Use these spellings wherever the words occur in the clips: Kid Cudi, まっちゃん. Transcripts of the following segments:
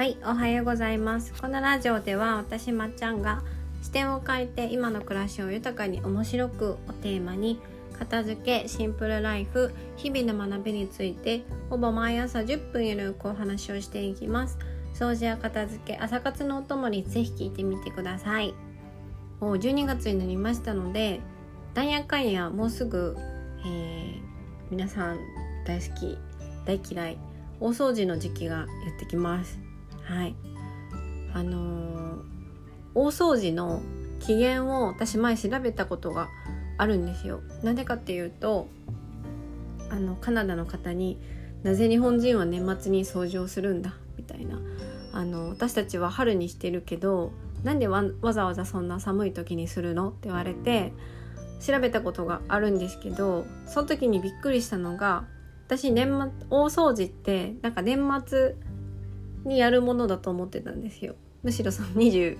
はい、おはようございます。このラジオでは私まっちゃんが視点を変えて今の暮らしを豊かに面白くをテーマに、片付け、シンプルライフ、日々の学びについてほぼ毎朝10分ゆるくお話をしていきます。掃除や片付け、朝活のお供にぜひ聞いてみてください。もう12月になりましたので、なんやかんやもうすぐ、皆さん大好き大嫌い大掃除の時期がやってきます。はい、大掃除の期限を私前調べたことがあるんですよ。なんでかっていうと、カナダの方になぜ日本人は年末に掃除をするんだみたいな、私たちは春にしてるけどなんで わざわざそんな寒い時にするのって言われて調べたことがあるんですけど、その時にびっくりしたのが、私大掃除ってなんか年末にやるものだと思ってたんですよ。むしろその29、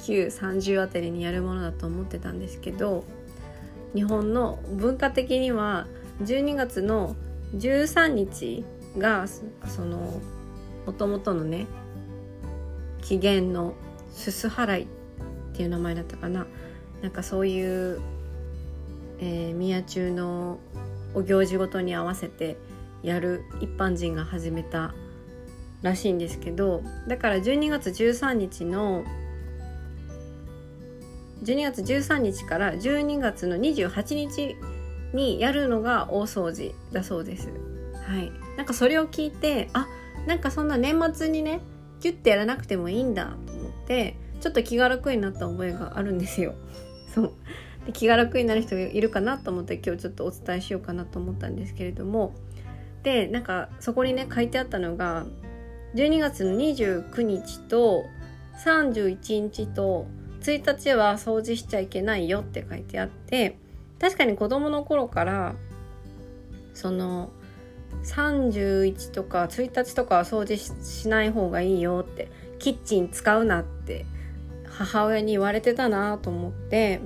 30あたりにやるものだと思ってたんですけど、日本の文化的には12月の13日がその元々のね期限のすす払いっていう名前だったかな、なんかそういう、宮中のお行事ごとに合わせてやる一般人が始めたらしいんですけど、だから12月13日から12月の28日にやるのが大掃除だそうです。はい、なんかそれを聞いて、あ、なんかそんな年末にねギュッてやらなくてもいいんだと思ってちょっと気が楽になった覚えがあるんですよ。そうで、気が楽になる人がいるかなと思って今日ちょっとお伝えしようかなと思ったんですけれども、でなんかそこにね書いてあったのが、12月の29日と31日と1日は掃除しちゃいけないよって書いてあって、確かに子供の頃からその31とか1日とかは掃除 しない方がいいよって、キッチン使うなって母親に言われてたなと思って、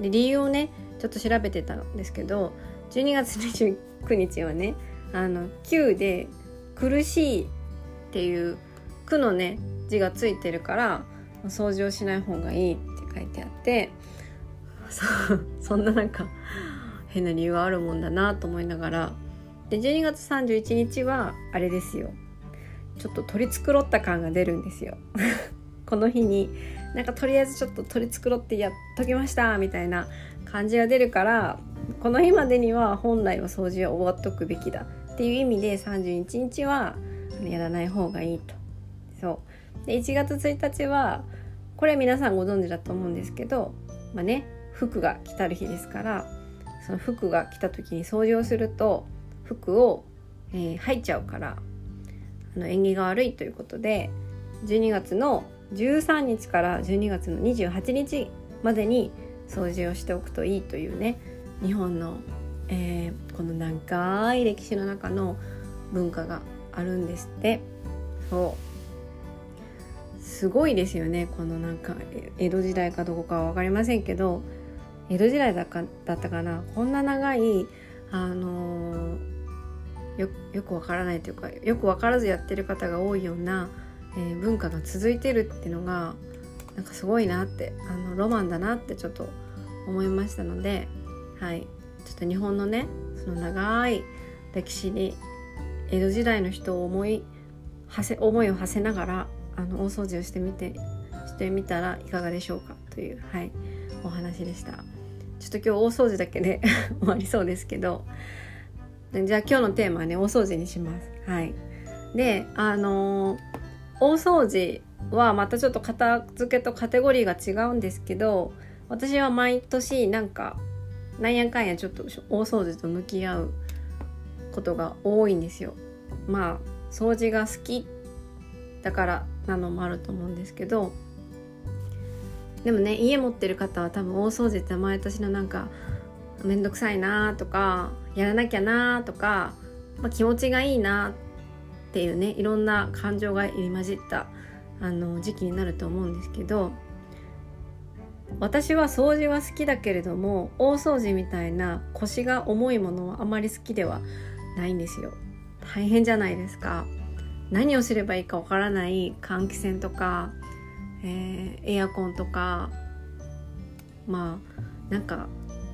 で理由をねちょっと調べてたんですけど、12月29日はね9で苦しいっていう苦のね字がついてるから掃除をしない方がいいって書いてあって、 そんななんか変な理由があるもんだなと思いながら、で12月31日はあれですよ、ちょっと取り繕った感が出るんですよこの日になんかとりあえずちょっと取り繕ってやっときましたみたいな感じが出るから、この日までには本来は掃除を終わっとくべきだっていう意味で31日はやらない方がいいと。そうで1月1日はこれ皆さんご存知だと思うんですけど、まあね、服が着たる日ですから、その服が着た時に掃除をすると服を、履いちゃうから縁起が悪いということで、12月の13日から12月の28日までに掃除をしておくといいというね、日本の、この長い歴史の中の文化があるんですって。そうすごいですよね。このなんか江戸時代かどこかは分かりませんけど、江戸時代だったかな、こんな長いよく分からないというかよく分からずやってる方が多いような、文化が続いてるっていうのがなんかすごいなって、ロマンだなってちょっと思いましたので、はい、ちょっと日本のねその長い歴史に江戸時代の人を思いを馳せながら大掃除をしてみたらいかがでしょうかという、はい、お話でした。ちょっと今日大掃除だけで終わりそうですけど、じゃあ今日のテーマはね大掃除にします。はい、で大掃除はまたちょっと片付けとカテゴリーが違うんですけど、私は毎年なんやかんやちょっと大掃除と向き合うことが多いんですよ。まあ掃除が好きだからなのもあると思うんですけど、でもね家持ってる方は多分大掃除って毎年のなんかめんどくさいなとかやらなきゃなとか、まあ、気持ちがいいなっていうねいろんな感情が入り混じった時期になると思うんですけど、私は掃除は好きだけれども大掃除みたいな腰が重いものはあまり好きではないんですよ。大変じゃないですか。何をすればいいかわからない換気扇とか、エアコンとか、まあなんか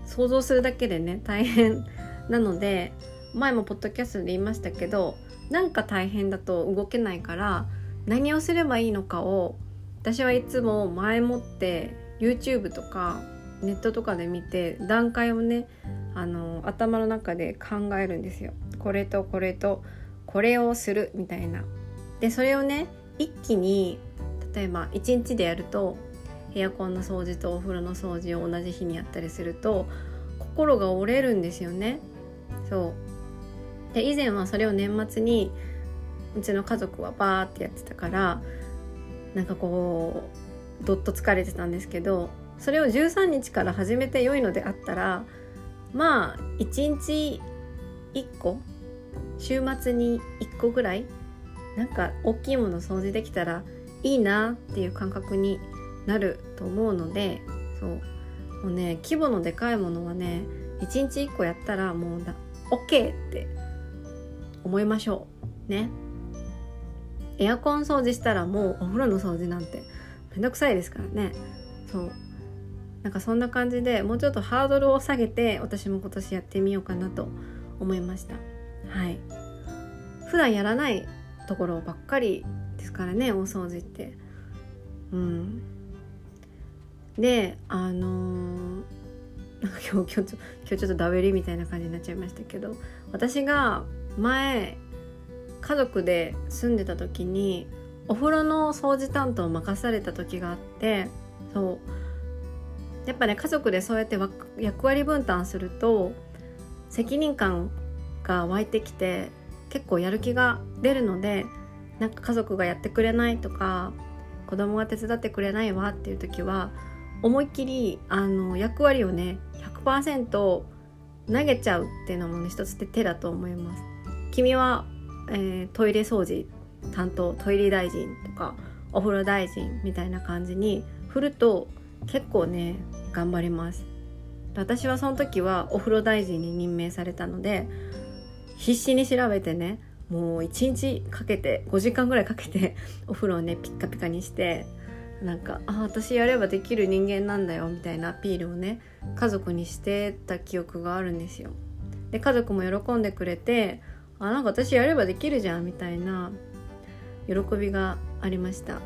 想像するだけでね大変なので、前もポッドキャストで言いましたけど、なんか大変だと動けないから、何をすればいいのかを私はいつも前もって YouTube とかネットとかで見て、段階をね頭の中で考えるんですよ。これとこれとこれをするみたいな。でそれをね一気に、例えば1日でやると、エアコンの掃除とお風呂の掃除を同じ日にやったりすると心が折れるんですよね。そうで、以前はそれを年末にうちの家族はバーってやってたから、なんかこうどっと疲れてたんですけど、それを13日から始めて良いのであったら、まあ1日1個週末に1個ぐらいなんか大きいもの掃除できたらいいなっていう感覚になると思うので、そうもうね、規模のでかいものはね1日1個やったらもうOK って思いましょうね。エアコン掃除したらもうお風呂の掃除なんてめんどくさいですからね。そうなんかそんな感じで、もうちょっとハードルを下げて私も今年やってみようかなと思いました。はい、普段やらないところばっかりですからね、お掃除って。うん、でなんか今日ちょっとダベリみたいな感じになっちゃいましたけど、私が前家族で住んでた時にお風呂の掃除担当を任された時があって、そうやっぱね家族でそうやって役割分担すると責任感が湧いてきて結構やる気が出るので、なんか家族がやってくれないとか子供が手伝ってくれないわっていう時は思いっきり役割をね 100% 投げちゃうっていうのもね一つ手だと思います。君はトイレ掃除担当、トイレ大臣とかお風呂大臣みたいな感じに振ると結構ね頑張ります。私はその時はお風呂大臣に任命されたので、必死に調べてね、もう1日かけて5時間ぐらいかけてお風呂をねピッカピカにして、なんか私やればできる人間なんだよみたいなアピールをね家族にしてた記憶があるんですよ。で家族も喜んでくれて、なんか私やればできるじゃんみたいな喜びがありました。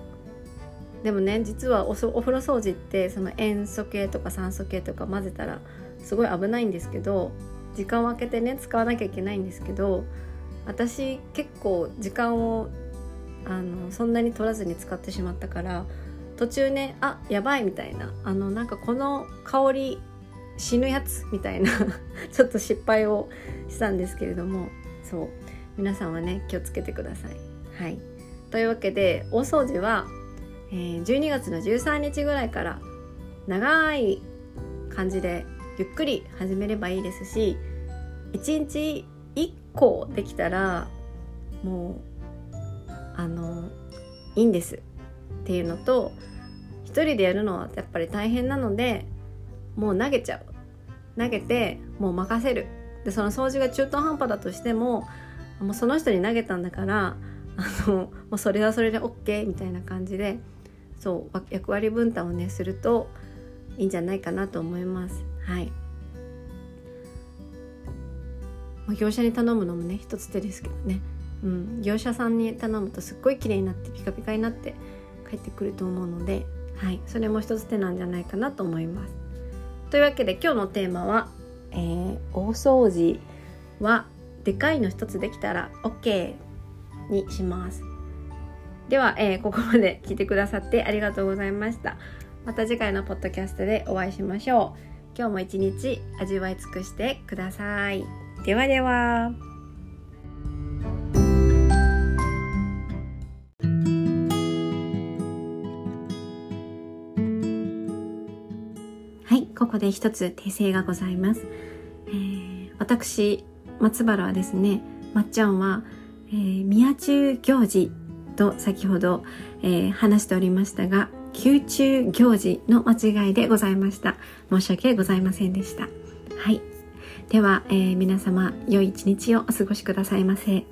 でもね実はお風呂掃除ってその塩素系とか酸素系とか混ぜたらすごい危ないんですけど、時間を空けてね使わなきゃいけないんですけど、私結構時間をそんなに取らずに使ってしまったから、途中ねやばいみたいな、なんかこの香り死ぬやつみたいなちょっと失敗をしたんですけれども、そう皆さんはね気をつけてください。はい、というわけで大掃除は、12月の13日ぐらいから長い感じでゆっくり始めればいいですし、1日1個できたらもういいんですっていうのと、一人でやるのはやっぱり大変なのでもう投げてもう任せる。でその掃除が中途半端だとしても、もうその人に投げたんだからもうそれはそれで OK みたいな感じで、そう役割分担をねするといいんじゃないかなと思います。はい、業者に頼むのもね一つ手ですけどね、うん、業者さんに頼むとすっごい綺麗になってピカピカになって帰ってくると思うので、はい、それも一つ手なんじゃないかなと思います。というわけで今日のテーマは、大掃除はでかいの一つできたら OK にします。では、ここまで聞いてくださってありがとうございました。また次回のポッドキャストでお会いしましょう。今日も一日味わい尽くしてください。ではでは。ここで一つ訂正がございます。私松原はですね、まっちゃんは、宮中行事と先ほど、話しておりましたが、宮中行事の間違いでございました。申し訳ございませんでした。はい。では、皆様良い一日をお過ごしくださいませ。